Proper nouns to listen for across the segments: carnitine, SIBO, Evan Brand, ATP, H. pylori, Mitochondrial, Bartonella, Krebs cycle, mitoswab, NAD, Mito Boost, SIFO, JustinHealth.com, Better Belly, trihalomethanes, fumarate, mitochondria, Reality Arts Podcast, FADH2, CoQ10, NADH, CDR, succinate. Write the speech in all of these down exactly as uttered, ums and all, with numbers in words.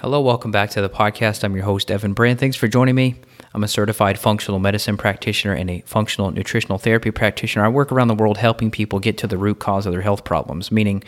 Hello, welcome back to the podcast. I'm your host, Evan Brand. Thanks for joining me. I'm a certified functional medicine practitioner and a functional nutritional therapy practitioner. I work around the world helping people get to the root cause of their health problems, meaning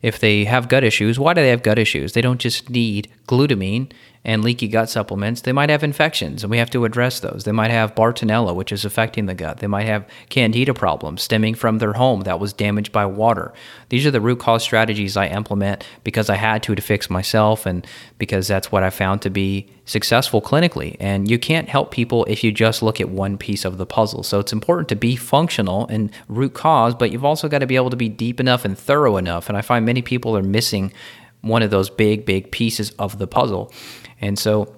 if they have gut issues, why do they have gut issues? They don't just need glutamine and leaky gut supplements. They might have infections, and we have to address those. They might have Bartonella, which is affecting the gut. They might have candida problems stemming from their home that was damaged by water. These are the root cause strategies I implement because I had to to fix myself and because that's what I found to be successful clinically. And you can't help people if you just look at one piece of the puzzle. So it's important to be functional and root cause, but you've also got to be able to be deep enough and thorough enough. And I find many people are missing one of those big, big pieces of the puzzle. And so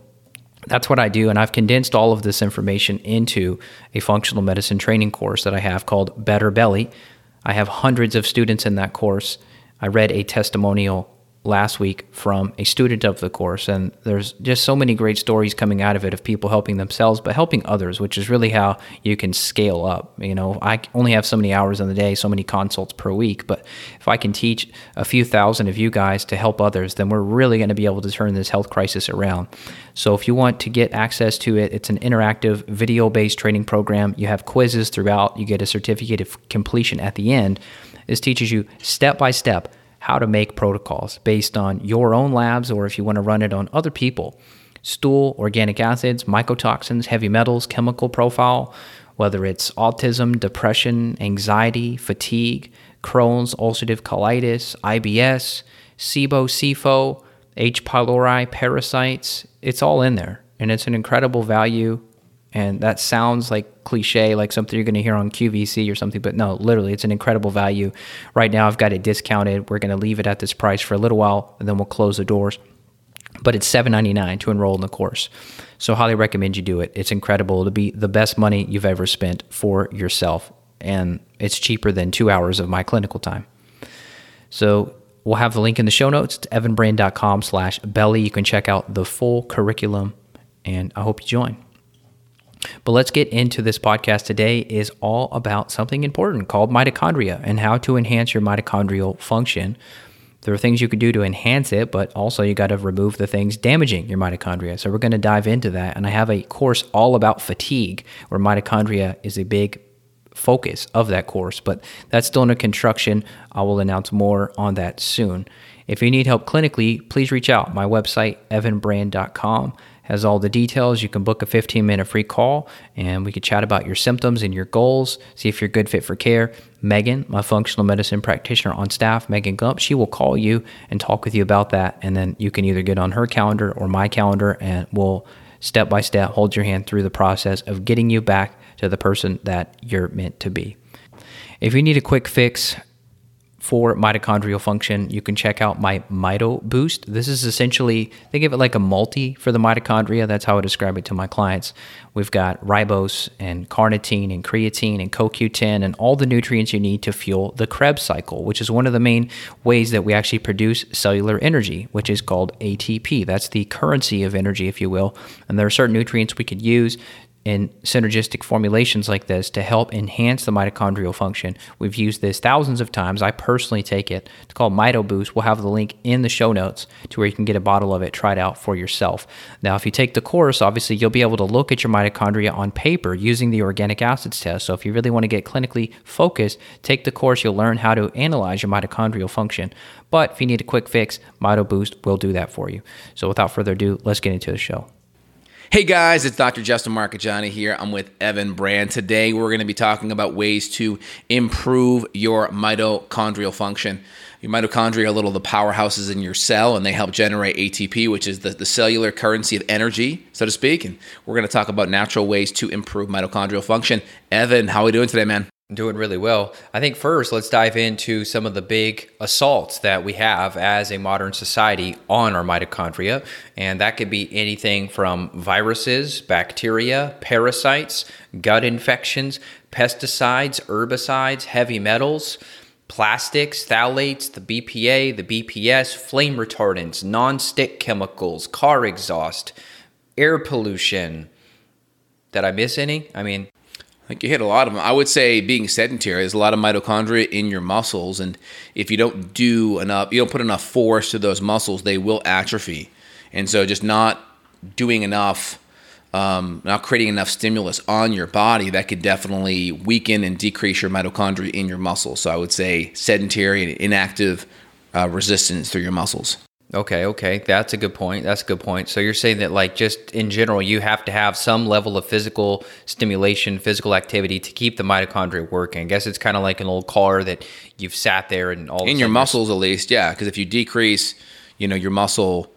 that's what I do. And I've condensed all of this information into a functional medicine training course that I have called Better Belly. I have hundreds of students in that course. I read a testimonial last week from a student of the course, and there's just so many great stories coming out of it of people helping themselves, but helping others, which is really how you can scale up. You know, I only have so many hours in the day, so many consults per week, but if I can teach a few thousand of you guys to help others, then we're really going to be able to turn this health crisis around. So if you want to get access to it, it's an interactive video-based training program. You have quizzes throughout. You get a certificate of completion at the end. This teaches you step-by-step how to make protocols based on your own labs, or if you want to run it on other people, stool, organic acids, mycotoxins, heavy metals, chemical profile, whether it's autism, depression, anxiety, fatigue, Crohn's, ulcerative colitis, I B S, SIBO, SIFO, H. pylori, parasites. It's all in there, and it's an incredible value. And that sounds like cliche, like something you're going to hear on Q V C or something, but no, literally, it's an incredible value. Right now, I've got it discounted. We're going to leave it at this price for a little while, and then we'll close the doors. But it's seven ninety-nine to enroll in the course. So highly recommend you do it. It's incredible. It'll be the best money you've ever spent for yourself, and it's cheaper than two hours of my clinical time. So we'll have the link in the show notes. It's evanbrand.com slash belly. You can check out the full curriculum, and I hope you join. But let's get into this podcast. Today is all about something important called mitochondria and how to enhance your mitochondrial function. There are things you could do to enhance it, but also you got to remove the things damaging your mitochondria. So we're going to dive into that. And I have a course all about fatigue, where mitochondria is a big focus of that course, but that's still under construction. I will announce more on that soon. If you need help clinically, please reach out. My website, evan brand dot com. Has all the details. You can book a fifteen minute free call, and we can chat about your symptoms and your goals, see if you're a good fit for care. Megan, my functional medicine practitioner on staff, Megan Gump, she will call you and talk with you about that, and then you can either get on her calendar or my calendar, and we'll step by step hold your hand through the process of getting you back to the person that you're meant to be. If you need a quick fix for mitochondrial function, you can check out my Mito Boost. This is essentially, they give it like a multi for the mitochondria. That's how I describe it to my clients. We've got ribose and carnitine and creatine and co Q ten and all the nutrients you need to fuel the Krebs cycle, which is one of the main ways that we actually produce cellular energy, which is called A T P. That's the currency of energy, if you will. And there are certain nutrients we could use in synergistic formulations like this to help enhance the mitochondrial function. We've used this thousands of times. I personally take it. It's called Mito Boost. We'll have the link in the show notes to where you can get a bottle of it, try it out for yourself. Now, if you take the course, obviously you'll be able to look at your mitochondria on paper using the organic acids test. So if you really want to get clinically focused, take the course. You'll learn how to analyze your mitochondrial function. But if you need a quick fix, Mito Boost will do that for you. So without further ado, let's get into the show. Hey guys, it's Doctor Justin Marchegiani here. I'm with Evan Brand. Today we're going to be talking about ways to improve your mitochondrial function. Your mitochondria are little the powerhouses in your cell, and they help generate A T P, which is the, the cellular currency of energy, so to speak. And we're going to talk about natural ways to improve mitochondrial function. Evan, how are we doing today, man? Doing really well. I think first, let's dive into some of the big assaults that we have as a modern society on our mitochondria. And that could be anything from viruses, bacteria, parasites, gut infections, pesticides, herbicides, heavy metals, plastics, phthalates, the B P A, the B P S, flame retardants, non-stick chemicals, car exhaust, air pollution. Did I miss any? I mean... I think you hit a lot of them. I would say being sedentary, there's a lot of mitochondria in your muscles, and if you don't do enough, you don't put enough force to those muscles, they will atrophy. And so just not doing enough, um, not creating enough stimulus on your body, that could definitely weaken and decrease your mitochondria in your muscles. So I would say sedentary and inactive uh, resistance through your muscles. Okay, okay. That's a good point. That's a good point. So you're saying that, like, just in general, you have to have some level of physical stimulation, physical activity to keep the mitochondria working. I guess it's kind of like an old car that you've sat there and all. In your muscles, at least, yeah. Because if you decrease, you know, your muscle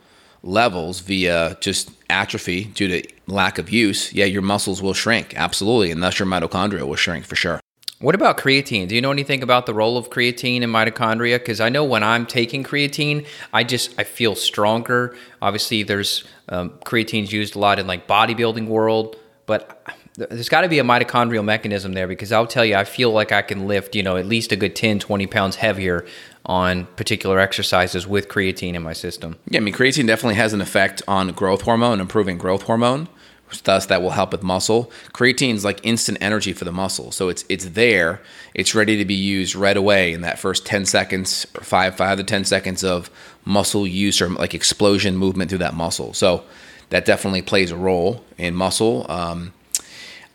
levels via just atrophy due to lack of use, yeah, your muscles will shrink, absolutely, and thus your mitochondria will shrink for sure. What about creatine? Do you know anything about the role of creatine in mitochondria? Because I know when I'm taking creatine, I just, I feel stronger. Obviously, there's um, creatine's used a lot in like bodybuilding world, but there's got to be a mitochondrial mechanism there, because I'll tell you, I feel like I can lift, you know, at least a good ten, twenty pounds heavier on particular exercises with creatine in my system. Yeah, I mean, creatine definitely has an effect on growth hormone, improving growth hormone. Thus, that will help with muscle. Creatine is like instant energy for the muscle. So it's it's there. It's ready to be used right away in that first ten seconds, or five, five to ten seconds of muscle use or like explosion movement through that muscle. So that definitely plays a role in muscle. Um,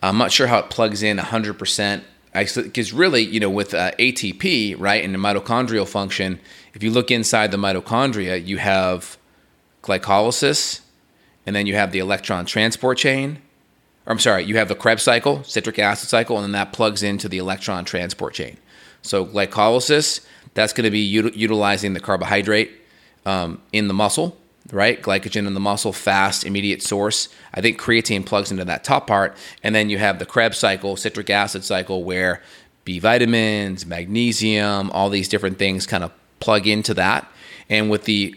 I'm not sure how it plugs in one hundred percent. Because really, you know, with uh, A T P, right, and the mitochondrial function, if you look inside the mitochondria, you have glycolysis, and then you have the electron transport chain. Or I'm sorry, you have the Krebs cycle, citric acid cycle, and then that plugs into the electron transport chain. So glycolysis, that's going to be util- utilizing the carbohydrate um, in the muscle, right? Glycogen in the muscle, fast, immediate source. I think creatine plugs into that top part. And then you have the Krebs cycle, citric acid cycle, where B vitamins, magnesium, all these different things kind of plug into that. And with the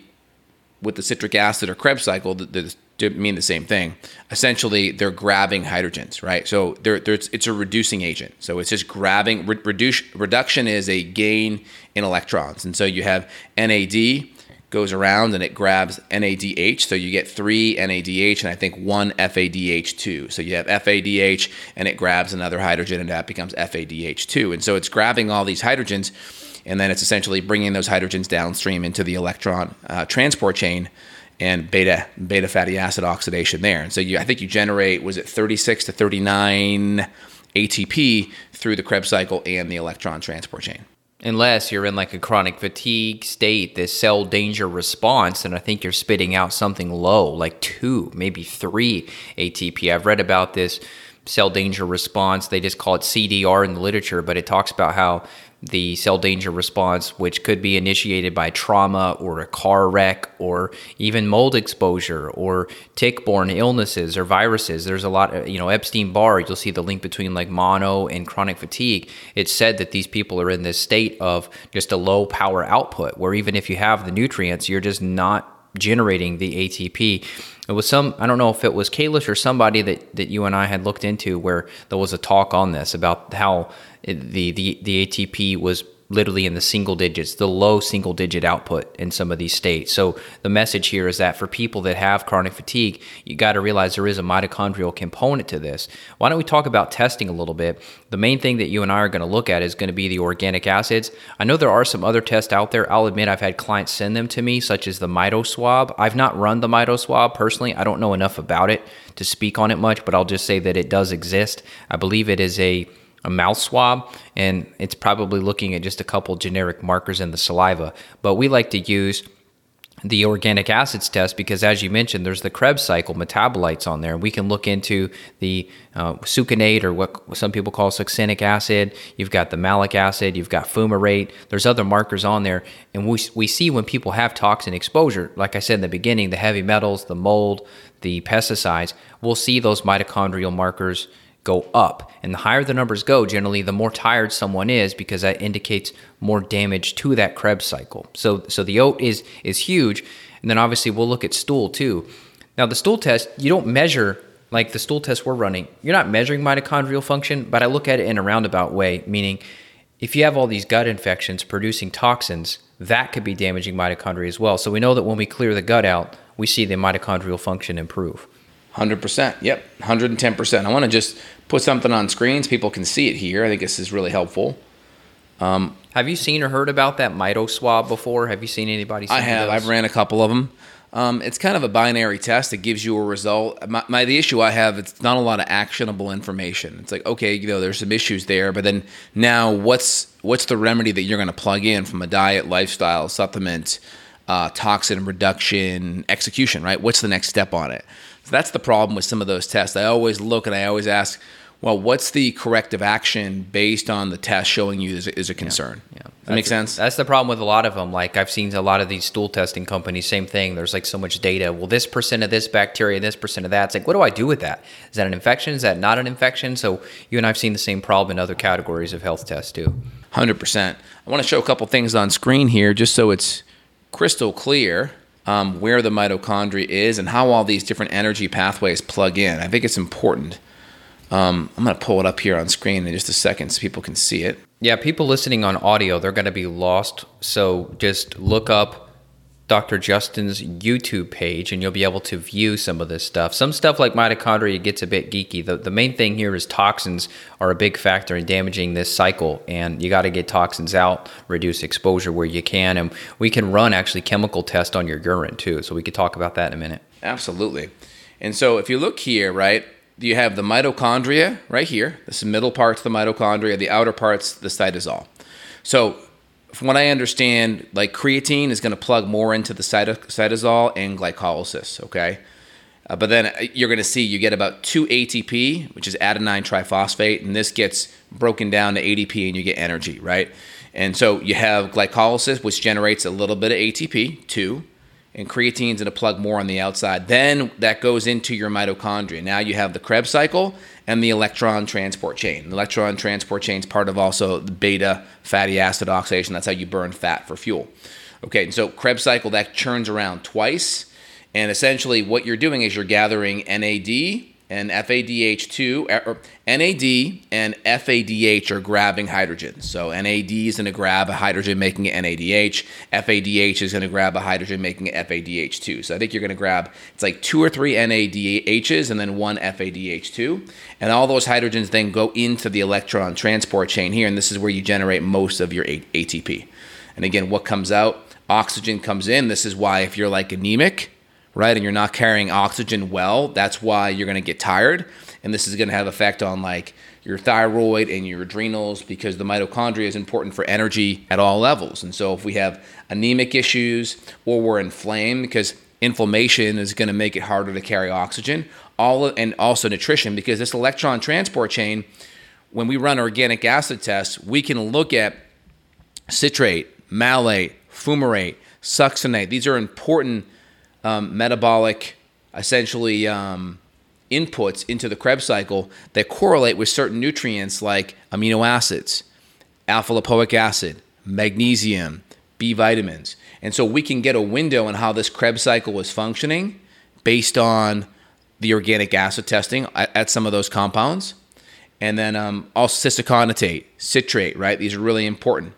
with the citric acid or Krebs cycle, the, the to mean the same thing. Essentially, they're grabbing hydrogens, right? So they're, they're, it's, it's a reducing agent. So it's just grabbing, re- reduce, reduction is a gain in electrons. And so you have N A D goes around and it grabs N A D H. So you get three N A D H and I think one F A D H two. So you have F A D H and it grabs another hydrogen and that becomes F A D H two. And so it's grabbing all these hydrogens and then it's essentially bringing those hydrogens downstream into the electron uh, transport chain and beta beta fatty acid oxidation there. And so you, I think you generate, was it thirty-six to thirty-nine A T P through the Krebs cycle and the electron transport chain. Unless you're in like a chronic fatigue state, this cell danger response, and I think you're spitting out something low, like two, maybe three A T P. I've read about this cell danger response. They just call it C D R in the literature, but it talks about how the cell danger response, which could be initiated by trauma or a car wreck or even mold exposure or tick-borne illnesses or viruses. There's a lot of, you know, Epstein-Barr, you'll see the link between like mono and chronic fatigue. It's said that these people are in this state of just a low power output where even if you have the nutrients, you're just not generating the A T P. It was some, I don't know if it was Kalish or somebody that, that you and I had looked into where there was a talk on this about how the, the, the A T P was literally in the single digits, the low single digit output in some of these states. So the message here is that for people that have chronic fatigue, you got to realize there is a mitochondrial component to this. Why don't we talk about testing a little bit? The main thing that you and I are going to look at is going to be the organic acids. I know there are some other tests out there. I'll admit I've had clients send them to me, such as the mitoswab. I've not run the mitoswab personally. I don't know enough about it to speak on it much, but I'll just say that it does exist. I believe it is a a mouth swab, and it's probably looking at just a couple generic markers in the saliva. But we like to use the organic acids test because, as you mentioned, there's the Krebs cycle metabolites on there. We can look into the uh, succinate or what some people call succinic acid. You've got the malic acid. You've got fumarate. There's other markers on there. And we we see when people have toxin exposure, like I said in the beginning, the heavy metals, the mold, the pesticides, we'll see those mitochondrial markers go up. And the higher the numbers go, generally, the more tired someone is because that indicates more damage to that Krebs cycle. So so the oat is is huge. And then obviously we'll look at stool too. Now the stool test, you don't measure, like the stool test we're running, you're not measuring mitochondrial function, but I look at it in a roundabout way, meaning if you have all these gut infections producing toxins, that could be damaging mitochondria as well. So we know that when we clear the gut out, we see the mitochondrial function improve. one hundred percent. Yep. one hundred ten percent. I want to just put something on screens. People can see it here. I think this is really helpful. Um, have you seen or heard about that mito swab before? Have you seen anybody? I have. Those? I've ran a couple of them. Um, it's kind of a binary test. It gives you a result. My, my the issue I have, it's not a lot of actionable information. It's like, okay, you know, there's some issues there, but then now what's what's the remedy that you're going to plug in from a diet, lifestyle, supplement, uh, toxin reduction, execution, right? What's the next step on it? So that's the problem with some of those tests. I always look and I always ask, well, what's the corrective action based on the test showing you is, is a concern? Yeah, yeah. That makes sense? That's the problem with a lot of them. Like I've seen a lot of these stool testing companies, same thing. There's like so much data. Well, this percent of this bacteria, this percent of that. It's like, what do I do with that? Is that an infection? Is that not an infection? So you and I have seen the same problem in other categories of health tests too. one hundred percent. I want to show a couple things on screen here just so it's crystal clear um, where the mitochondria is and how all these different energy pathways plug in. I think it's important. Um, I'm going to pull it up here on screen in just a second so people can see it. Yeah, people listening on audio, they're going to be lost. So just look up Doctor Justin's YouTube page and you'll be able to view some of this stuff. Some stuff like mitochondria gets a bit geeky. The, the main thing here is toxins are a big factor in damaging this cycle, and you got to get toxins out, reduce exposure where you can. And we can run actually chemical tests on your urine too. So we could talk about that in a minute. Absolutely. And so if you look here, right, you have the mitochondria right here. This is middle part's the mitochondria, the outer part's the cytosol. So from what I understand, like creatine is going to plug more into the cyto- cytosol and glycolysis, okay? Uh, but then you're going to see you get about two A T P, which is adenine triphosphate, and this gets broken down to A D P and you get energy, right? And so you have glycolysis, which generates a little bit of A T P, two. And creatine's going to plug more on the outside. Then that goes into your mitochondria. Now you have the Krebs cycle and the electron transport chain. The electron transport chain is part of also the beta fatty acid oxidation. That's how you burn fat for fuel. Okay, and so Krebs cycle, that churns around twice. And essentially what you're doing is you're gathering N A D and F A D H two. Or N A D and F A D H are grabbing hydrogen. So N A D is going to grab a hydrogen, making it N A D H. F A D H is going to grab a hydrogen, making it F A D H two. So I think you're going to grab, it's like two or three N A D H's and then one F A D H two. And all those hydrogens then go into the electron transport chain here. And this is where you generate most of your A T P. And again, what comes out? Oxygen comes in. This is why if you're like anemic, right, and you're not carrying oxygen well, that's why you're going to get tired. And this is going to have effect on like your thyroid and your adrenals, because the mitochondria is important for energy at all levels. And so if we have anemic issues or we're inflamed, because inflammation is going to make it harder to carry oxygen, all of, and also nutrition, because this electron transport chain, when we run organic acid tests, we can look at citrate, malate, fumarate, succinate. These are important Um, metabolic, essentially, um, inputs into the Krebs cycle that correlate with certain nutrients like amino acids, alpha-lipoic acid, magnesium, B vitamins. And so we can get a window on how this Krebs cycle is functioning based on the organic acid testing at, at some of those compounds. And then um, also cysticernitate, citrate, right? These are really important.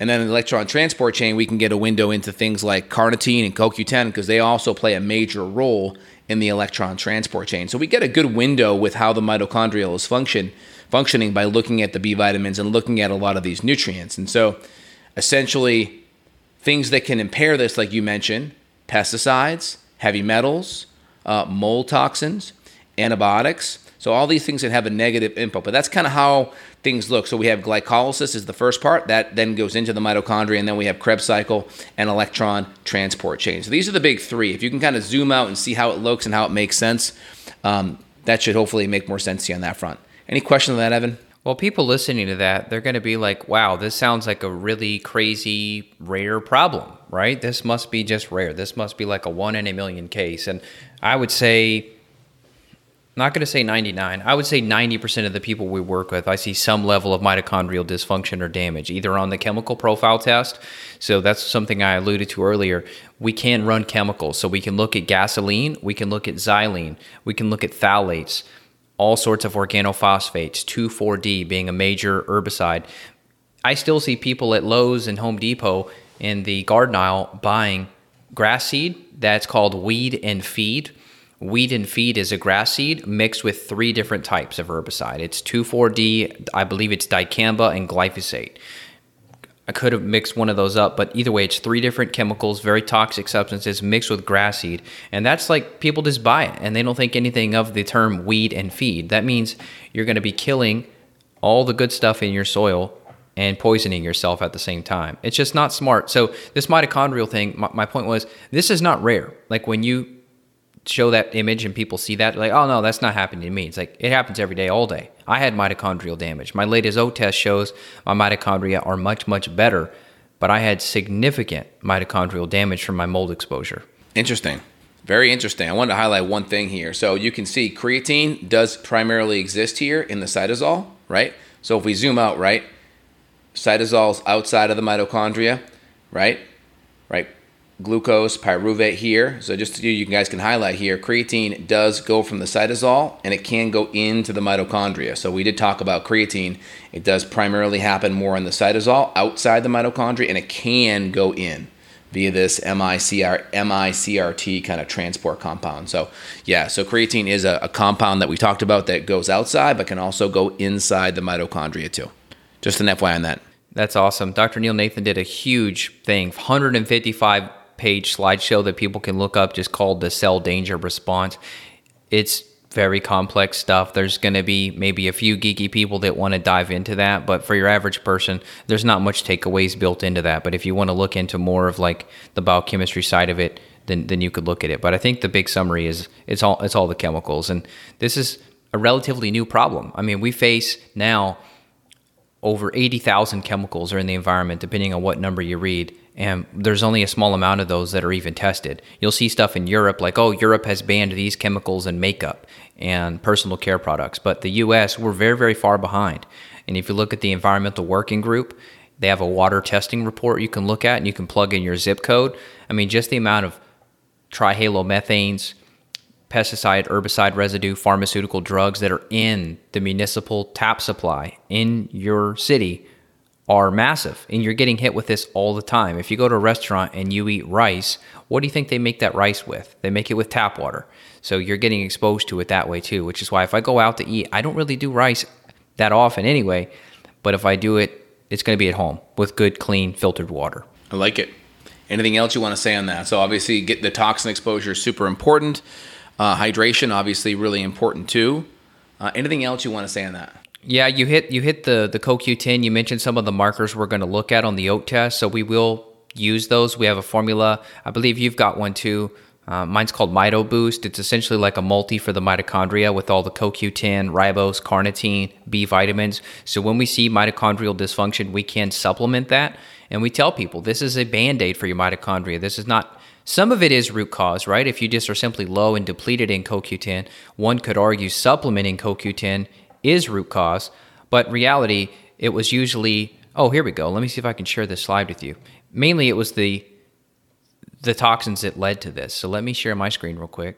And then in the electron transport chain, we can get a window into things like carnitine and C O Q ten, because they also play a major role in the electron transport chain. So we get a good window with how the mitochondrial is function, functioning by looking at the B vitamins and looking at a lot of these nutrients. And so essentially things that can impair this, like you mentioned, pesticides, heavy metals, uh, mold toxins, antibiotics. So all these things that have a negative input, but that's kind of how things look. So we have glycolysis is the first part. That then goes into the mitochondria, and then we have Krebs cycle and electron transport chain. So these are the big three. If you can kind of zoom out and see how it looks and how it makes sense, um, that should hopefully make more sense to you on that front. Any question on that, Evan? Well, people listening to that, they're going to be like, wow, this sounds like a really crazy, rare problem, right? This must be just rare. This must be like a one in a million case. And I would say... not going to say ninety-nine. I would say ninety percent of the people we work with, I see some level of mitochondrial dysfunction or damage, either on the chemical profile test. So that's something I alluded to earlier. We can run chemicals. So we can look at gasoline. We can look at xylene. We can look at phthalates, all sorts of organophosphates, two four D being a major herbicide. I still see people at Lowe's and Home Depot in the garden aisle buying grass seed. That's called weed and feed. Weed and feed is a grass seed mixed with three different types of herbicide. It's two four D, I believe it's dicamba, and glyphosate. I could have mixed one of those up, but either way, it's three different chemicals, very toxic substances mixed with grass seed. And that's like, people just buy it and they don't think anything of the term weed and feed. That means you're going to be killing all the good stuff in your soil and poisoning yourself at the same time. It's just not smart. So this mitochondrial thing, my, my point was, this is not rare. Like when you show that image and people see that, like, oh no, that's not happening to me. It's like, it happens every day, all day. I had mitochondrial damage. My latest O test shows my mitochondria are much, much better, but I had significant mitochondrial damage from my mold exposure. Interesting. Very interesting. I wanted to highlight one thing here. So you can see creatine does primarily exist here in the cytosol, right? So if we zoom out, right? Cytosol's outside of the mitochondria, right? Right. Glucose, pyruvate here. So just so you guys can highlight here, creatine does go from the cytosol and it can go into the mitochondria. So we did talk about creatine. It does primarily happen more in the cytosol outside the mitochondria, and it can go in via this M I C R T kind of transport compound. So yeah, so creatine is a, a compound that we talked about that goes outside but can also go inside the mitochondria too. Just an F Y I on that. That's awesome. Doctor Neil Nathan did a huge thing, one hundred fifty-five page slideshow that people can look up, just called the Cell Danger Response. It's very complex stuff. There's going to be maybe a few geeky people that want to dive into that, but for your average person, there's not much takeaways built into that. But if you want to look into more of like the biochemistry side of it, then then you could look at it. But I think the big summary is it's all it's all the chemicals, and this is a relatively new problem. I mean, we face now over eighty thousand chemicals are in the environment, depending on what number you read. And there's only a small amount of those that are even tested. You'll see stuff in Europe like, oh, Europe has banned these chemicals in makeup and personal care products. But the U S, we're very, very far behind. And if you look at the Environmental Working Group, they have a water testing report you can look at and you can plug in your zip code. I mean, just the amount of trihalomethanes, pesticide, herbicide residue, pharmaceutical drugs that are in the municipal tap supply in your city are massive, and you're getting hit with this all the time. If you go to a restaurant and you eat rice, what do you think they make that rice with? They make it with tap water. So you're getting exposed to it that way too, which is why if I go out to eat, I don't really do rice that often anyway, but if I do it, it's going to be at home with good, clean, filtered water. I like it. Anything else you want to say on that? So obviously get the toxin exposure is super important. Uh, hydration, obviously, really important too. Uh, anything else you want to say on that? Yeah, you hit you hit the, the C o Q ten. You mentioned some of the markers we're going to look at on the oat test, so we will use those. We have a formula. I believe you've got one too. Uh, mine's called Mito Boost. It's essentially like a multi for the mitochondria with all the C o Q ten, ribose, carnitine, B vitamins. So when we see mitochondrial dysfunction, we can supplement that. And we tell people this is a Band-Aid for your mitochondria. This is not... Some of it is root cause, right? If you just are simply low and depleted in C o Q ten, one could argue supplementing C o Q ten is root cause, but reality, it was usually, oh, here we go. Let me see if I can share this slide with you. Mainly it was the the toxins that led to this. So let me share my screen real quick.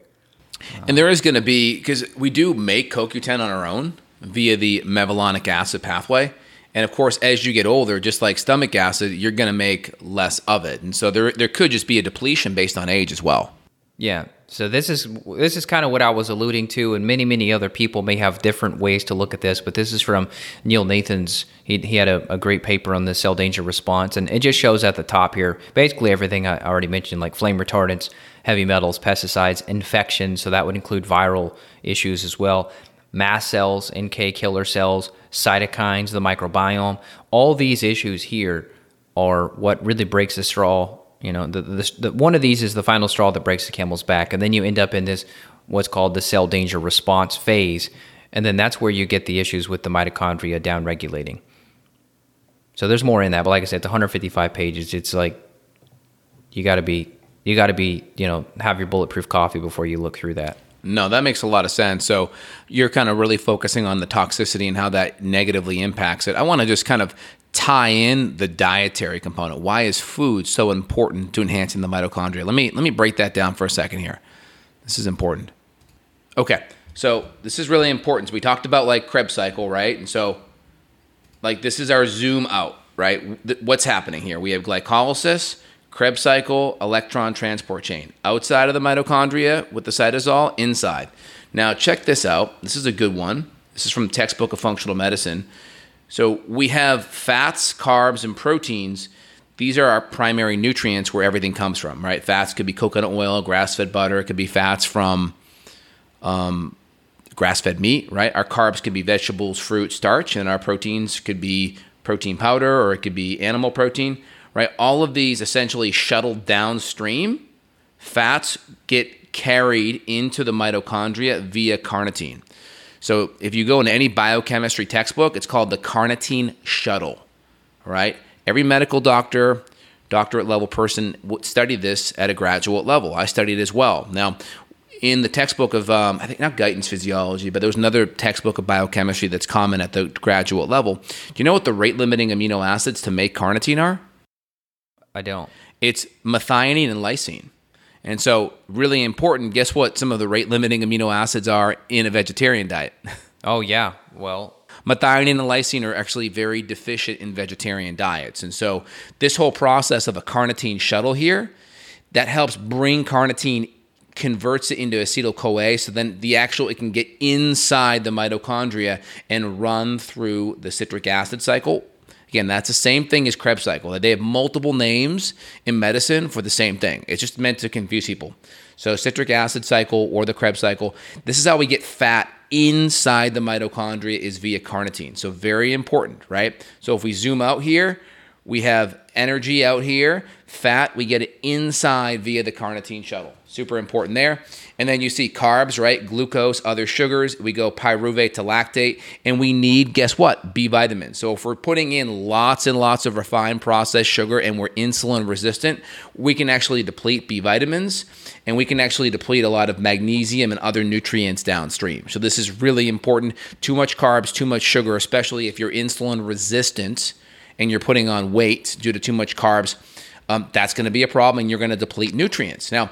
And there is going to be, because we do make C o Q ten on our own via the mevalonic acid pathway. And of course, as you get older, just like stomach acid, you're going to make less of it. And so there there could just be a depletion based on age as well. Yeah. So this is this is kind of what I was alluding to, and many, many other people may have different ways to look at this, but this is from Neil Nathan's. He he had a, a great paper on the Cell Danger Response, and it just shows at the top here basically everything I already mentioned, like flame retardants, heavy metals, pesticides, infections, so that would include viral issues as well. Mast cells, N K killer cells, cytokines, the microbiome, all these issues here are what really breaks the straw. You know, the, the, the one of these is the final straw that breaks the camel's back, and then you end up in this what's called the cell danger response phase, and then that's where you get the issues with the mitochondria downregulating. So there's more in that, but like I said, it's one hundred fifty-five pages. It's like you got to be, you got to be, you know, have your bulletproof coffee before you look through that. No, that makes a lot of sense. So you're kind of really focusing on the toxicity and how that negatively impacts it. I want to just kind of tie in the dietary component. Why is food so important to enhancing the mitochondria? Let me let me break that down for a second here. This is important. Okay, so this is really important. So we talked about like Krebs cycle, right? And so like this is our zoom out, right? What's happening here? We have glycolysis, Krebs cycle, electron transport chain. Outside of the mitochondria with the cytosol, inside. Now check this out. This is a good one. This is from Textbook of Functional Medicine. So we have fats, carbs, and proteins. These are our primary nutrients where everything comes from, right? Fats could be coconut oil, grass-fed butter. It could be fats from um, grass-fed meat, right? Our carbs could be vegetables, fruit, starch, and our proteins could be protein powder or it could be animal protein, right? All of these essentially shuttle downstream. Fats get carried into the mitochondria via carnitine. So if you go into any biochemistry textbook, it's called the carnitine shuttle, right? Every medical doctor, doctorate level person studied this at a graduate level. I studied as well. Now, in the textbook of, um, I think not Guyton's Physiology, but there was another textbook of biochemistry that's common at the graduate level. Do you know what the rate limiting amino acids to make carnitine are? I don't. It's methionine and lysine. And so really important, guess what some of the rate limiting amino acids are in a vegetarian diet? Oh, yeah. Well, methionine and lysine are actually very deficient in vegetarian diets. And so this whole process of a carnitine shuttle here, that helps bring carnitine, converts it into acetyl-CoA, so then the actual, it can get inside the mitochondria and run through the citric acid cycle. Again, that's the same thing as Krebs cycle. They have multiple names in medicine for the same thing. It's just meant to confuse people. So citric acid cycle or the Krebs cycle, this is how we get fat inside the mitochondria is via carnitine. So very important, right? So if we zoom out here, we have energy out here, fat, we get it inside via the carnitine shuttle. Super important there. And then you see carbs, right? Glucose, other sugars. We go pyruvate to lactate. And we need, guess what? B vitamins. So if we're putting in lots and lots of refined processed sugar and we're insulin resistant, we can actually deplete B vitamins. And we can actually deplete a lot of magnesium and other nutrients downstream. So this is really important. Too much carbs, too much sugar, especially if you're insulin resistant and you're putting on weight due to too much carbs, um, that's going to be a problem and you're going to deplete nutrients. Now,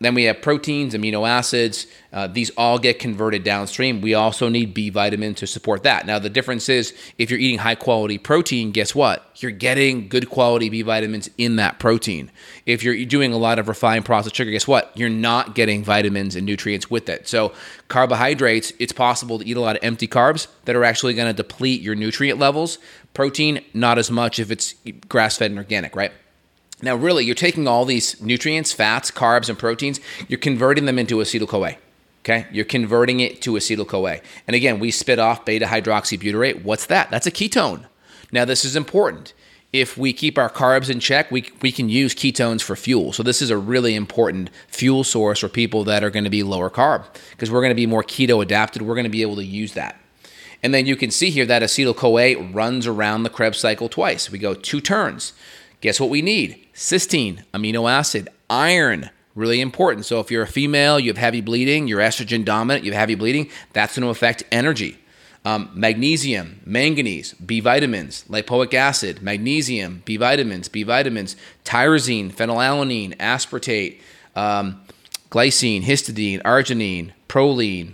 then we have proteins, amino acids. Uh, these all get converted downstream. We also need B vitamin to support that. Now, the difference is if you're eating high-quality protein, guess what? You're getting good quality B vitamins in that protein. If you're doing a lot of refined processed sugar, guess what? You're not getting vitamins and nutrients with it. So carbohydrates, it's possible to eat a lot of empty carbs that are actually going to deplete your nutrient levels. Protein, not as much if it's grass-fed and organic, right? Now, really, you're taking all these nutrients, fats, carbs, and proteins, you're converting them into acetyl-CoA, okay? You're converting it to acetyl-CoA. And again, we spit off beta-hydroxybutyrate. What's that? That's a ketone. Now, this is important. If we keep our carbs in check, we we can use ketones for fuel. So this is a really important fuel source for people that are going to be lower carb because we're going to be more keto-adapted. We're going to be able to use that. And then you can see here that acetyl-CoA runs around the Krebs cycle twice. We go two turns. Guess what we need? Cysteine, amino acid, iron, really important. So if you're a female, you have heavy bleeding, you're estrogen dominant, you have heavy bleeding, that's going to affect energy. Um, magnesium, manganese, B vitamins, lipoic acid, magnesium, B vitamins, B vitamins, tyrosine, phenylalanine, aspartate, um, glycine, histidine, arginine, proline,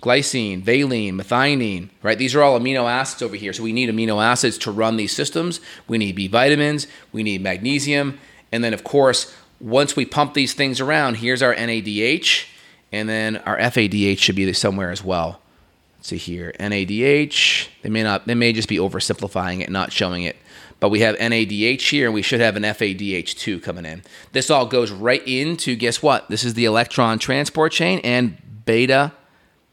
glycine, valine, methionine, right? These are all amino acids over here. So we need amino acids to run these systems. We need B vitamins. We need magnesium. And then, of course, once we pump these things around, here's our N A D H. And then our F A D H should be somewhere as well. Let's see here. N A D H. They may not. They may just be oversimplifying it, not showing it. But we have N A D H here, and we should have an F A D H two coming in. This all goes right into, guess what? This is the electron transport chain and beta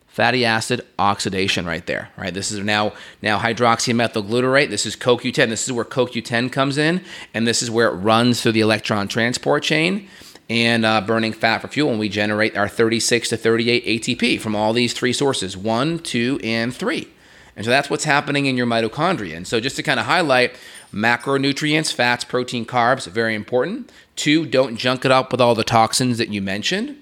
fatty acid oxidation right there, right? This is now now hydroxymethylglutarate. This is Co Q ten. This is where Co Q ten comes in, and this is where it runs through the electron transport chain and uh, burning fat for fuel, and we generate our thirty-six to thirty-eight A T P from all these three sources, one, two, and three. And so that's what's happening in your mitochondria. And so just to kind of highlight, macronutrients, fats, protein, carbs, very important. Two, don't junk it up with all the toxins that you mentioned.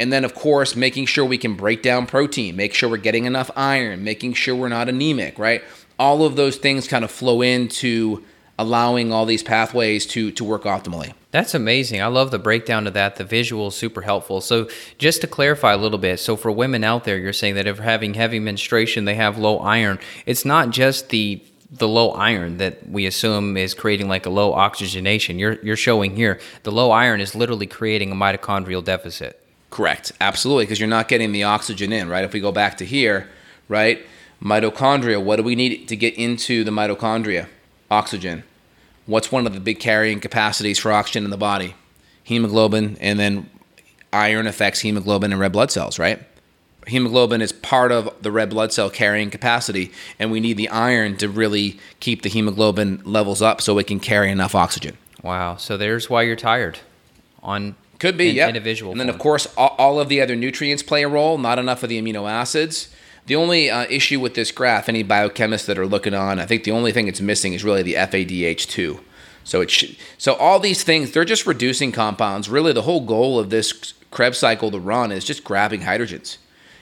And then, of course, making sure we can break down protein, make sure we're getting enough iron, making sure we're not anemic, right? All of those things kind of flow into allowing all these pathways to to work optimally. That's amazing. I love the breakdown of that. The visual is super helpful. So just to clarify a little bit, so for women out there, you're saying that if having heavy menstruation, they have low iron. It's not just the the low iron that we assume is creating like a low oxygenation. You're you're showing here the low iron is literally creating a mitochondrial deficit. Correct. Absolutely. Because you're not getting the oxygen in, right? If we go back to here, right? Mitochondria, what do we need to get into the mitochondria? Oxygen. What's one of the big carrying capacities for oxygen in the body? Hemoglobin, and then iron affects hemoglobin and red blood cells, right? Hemoglobin is part of the red blood cell carrying capacity, and we need the iron to really keep the hemoglobin levels up so it can carry enough oxygen. Wow. So there's why you're tired. On Could be, in, yeah. individual. And then, form. Of course, all, all of the other nutrients play a role, not enough of the amino acids. The only uh, issue with this graph, any biochemists that are looking on, I think the only thing it's missing is really the F A D H two. So it sh- so all these things, they're just reducing compounds. Really, the whole goal of this Krebs cycle to run is just grabbing hydrogens.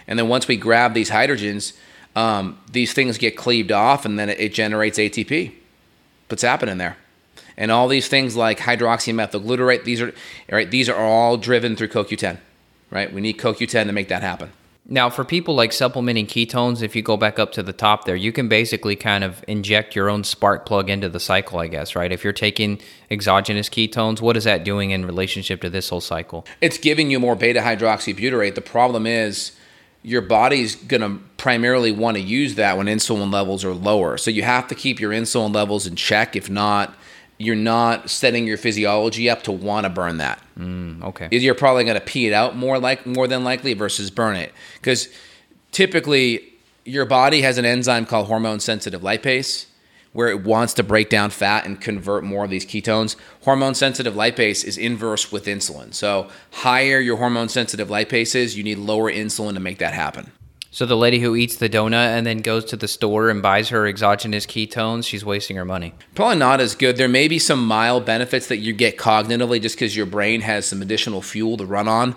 And then once we grab these hydrogens, um, these things get cleaved off, and then it, it generates A T P. Puts happen in there. And all these things like hydroxymethylglutarate, these are right, these are all driven through C O Q ten, right? We need C O Q ten to make that happen. Now, for people like supplementing ketones, if you go back up to the top there, you can basically kind of inject your own spark plug into the cycle, I guess, right? If you're taking exogenous ketones, what is that doing in relationship to this whole cycle? It's giving you more beta-hydroxybutyrate. The problem is your body's going to primarily want to use that when insulin levels are lower. So you have to keep your insulin levels in check. If not, you're not setting your physiology up to want to burn that. Mm, okay. You're probably going to pee it out more like more than likely versus burn it. Because typically your body has an enzyme called hormone-sensitive lipase where it wants to break down fat and convert more of these ketones. Hormone-sensitive lipase is inverse with insulin. So higher your hormone-sensitive lipase is, you need lower insulin to make that happen. So the lady who eats the donut and then goes to the store and buys her exogenous ketones, she's wasting her money. Probably not as good. There may be some mild benefits that you get cognitively just because your brain has some additional fuel to run on.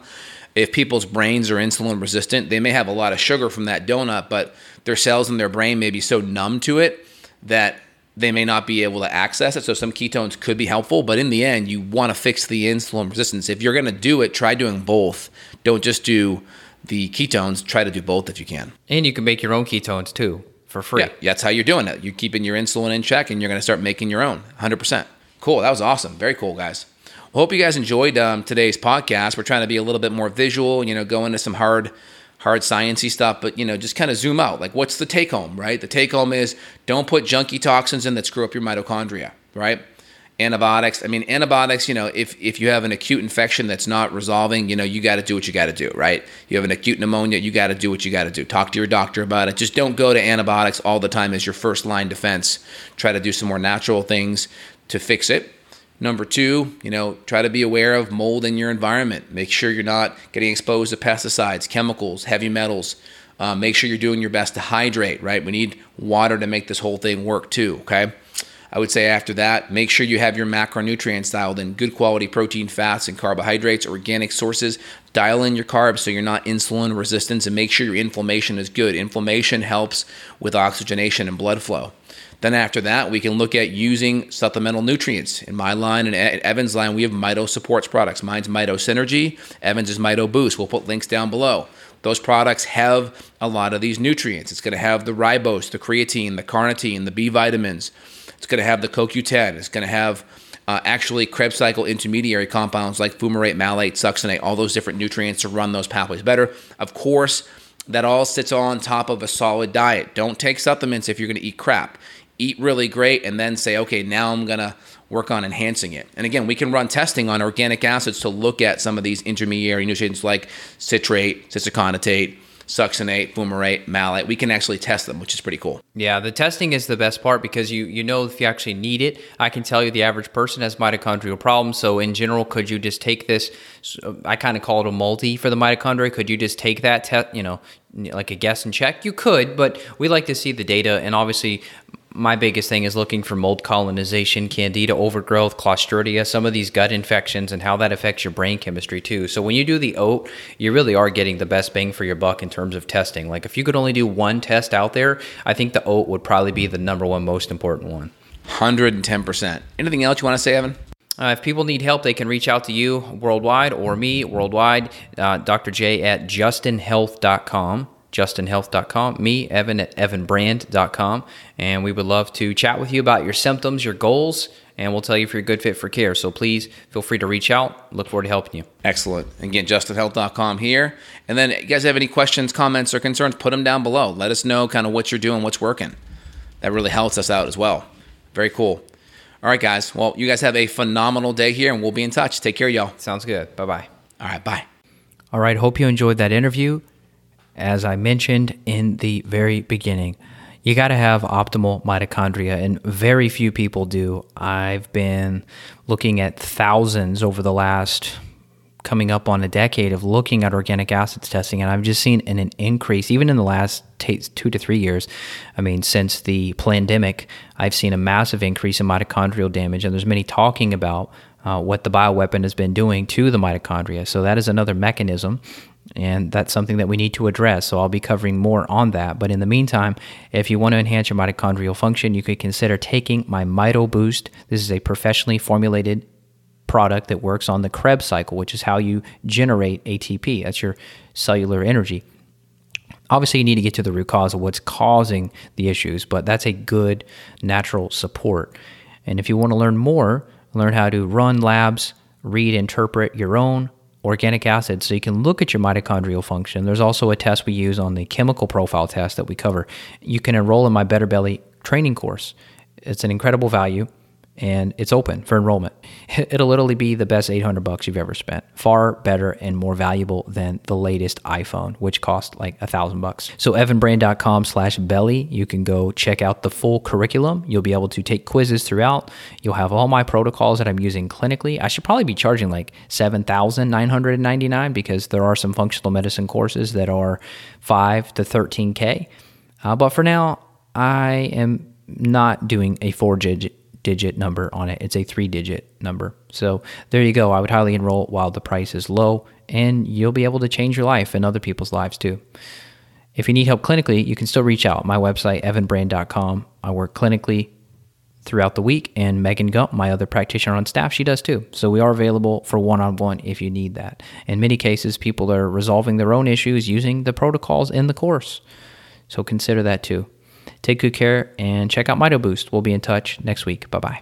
If people's brains are insulin resistant, they may have a lot of sugar from that donut, but their cells in their brain may be so numb to it that they may not be able to access it. So some ketones could be helpful, but in the end, you want to fix the insulin resistance. If you're going to do it, try doing both. Don't just do the ketones, try to do both if you can. And you can make your own ketones too, for free. Yeah, that's how you're doing it. You're keeping your insulin in check and you're going to start making your own, one hundred percent. Cool, that was awesome. Very cool, guys. Well, hope you guys enjoyed um, today's podcast. We're trying to be a little bit more visual, you know, go into some hard, hard science-y stuff, but, you know, just kind of zoom out. Like, what's the take-home, right? The take-home is don't put junky toxins in that screw up your mitochondria, right? Antibiotics, I mean, antibiotics, you know, if, if you have an acute infection that's not resolving, you know, you got to do what you got to do, right? You have an acute pneumonia, you got to do what you got to do. Talk to your doctor about it. Just don't go to antibiotics all the time as your first line defense. Try to do some more natural things to fix it. Number two, you know, try to be aware of mold in your environment. Make sure you're not getting exposed to pesticides, chemicals, heavy metals. Uh, make sure you're doing your best to hydrate, right? We need water to make this whole thing work too, okay? I would say after that, make sure you have your macronutrients dialed in, good quality protein, fats, and carbohydrates, organic sources. Dial in your carbs so you're not insulin resistant, and make sure your inflammation is good. Inflammation helps with oxygenation and blood flow. Then after that, we can look at using supplemental nutrients. In my line and Evan's line, we have Mito Supports products. Mine's Mito Synergy. Evan's is Mito Boost. We'll put links down below. Those products have a lot of these nutrients. It's going to have the ribose, the creatine, the carnitine, the B vitamins. It's going to have the C O Q ten. It's going to have uh, actually Krebs cycle intermediary compounds like fumarate, malate, succinate, all those different nutrients to run those pathways better. Of course, that all sits on top of a solid diet. Don't take supplements if you're going to eat crap. Eat really great and then say, okay, now I'm going to work on enhancing it. And again, we can run testing on organic acids to look at some of these intermediary nutrients like citrate, cysticertate, succinate, fumarate, malate. We can actually test them, which is pretty cool. Yeah, the testing is the best part because you you know if you actually need it. I can tell you the average person has mitochondrial problems. So in general, could you just take this? I kind of call it a multi for the mitochondria. Could you just take that, te- you know, like a guess and check? You could, but we like to see the data. And obviously, my biggest thing is looking for mold colonization, candida overgrowth, clostridia, some of these gut infections and how that affects your brain chemistry too. So when you do the oat, you really are getting the best bang for your buck in terms of testing. Like if you could only do one test out there, I think the oat would probably be the number one most important one. one hundred ten percent. Anything else you want to say, Evan? Uh, if people need help, they can reach out to you worldwide or me worldwide, uh, Doctor J at Justin Health dot com. Justin Health dot com, me, Evan, at Evan Brand dot com. And we would love to chat with you about your symptoms, your goals, and we'll tell you if you're a good fit for care. So please feel free to reach out. Look forward to helping you. Excellent. Again, Justin Health dot com here. And then if you guys have any questions, comments, or concerns, put them down below. Let us know kind of what you're doing, what's working. That really helps us out as well. Very cool. All right, guys. Well, you guys have a phenomenal day here, and we'll be in touch. Take care, y'all. Sounds good. Bye-bye. All right, bye. All right, hope you enjoyed that interview. As I mentioned in the very beginning, you got to have optimal mitochondria, and very few people do. I've been looking at thousands over the last coming up on a decade of looking at organic acids testing, and I've just seen an, an increase, even in the last t- two to three years. I mean, since the pandemic, I've seen a massive increase in mitochondrial damage, and there's many talking about uh, what the bioweapon has been doing to the mitochondria. So that is another mechanism. And that's something that we need to address. So I'll be covering more on that. But in the meantime, if you want to enhance your mitochondrial function, you could consider taking my Mito Boost. This is a professionally formulated product that works on the Krebs cycle, which is how you generate A T P. That's your cellular energy. Obviously, you need to get to the root cause of what's causing the issues, but that's a good natural support. And if you want to learn more, learn how to run labs, read, interpret your own organic acid, so you can look at your mitochondrial function. There's also a test we use on the chemical profile test that we cover. You can enroll in my Better Belly training course. It's an incredible value, and it's open for enrollment. It'll literally be the best eight hundred bucks you've ever spent. Far better and more valuable than the latest iPhone, which cost like a thousand bucks. So evanbrand.com slash belly, you can go check out the full curriculum. You'll be able to take quizzes throughout. You'll have all my protocols that I'm using clinically. I should probably be charging like seven thousand nine hundred ninety-nine dollars because there are some functional medicine courses that are five to thirteen K. Uh, but for now, I am not doing a four-digit digit number on it. It's a three digit number. So there you go. I would highly enroll while the price is low, and you'll be able to change your life and other people's lives too. If you need help clinically, you can still reach out. My website, evan brand dot com. I work clinically throughout the week, and Megan Gump, my other practitioner on staff, she does too. So we are available for one-on-one if you need that. In many cases, people are resolving their own issues using the protocols in the course. So consider that too. Take good care and check out Mito Boost. We'll be in touch next week. Bye-bye.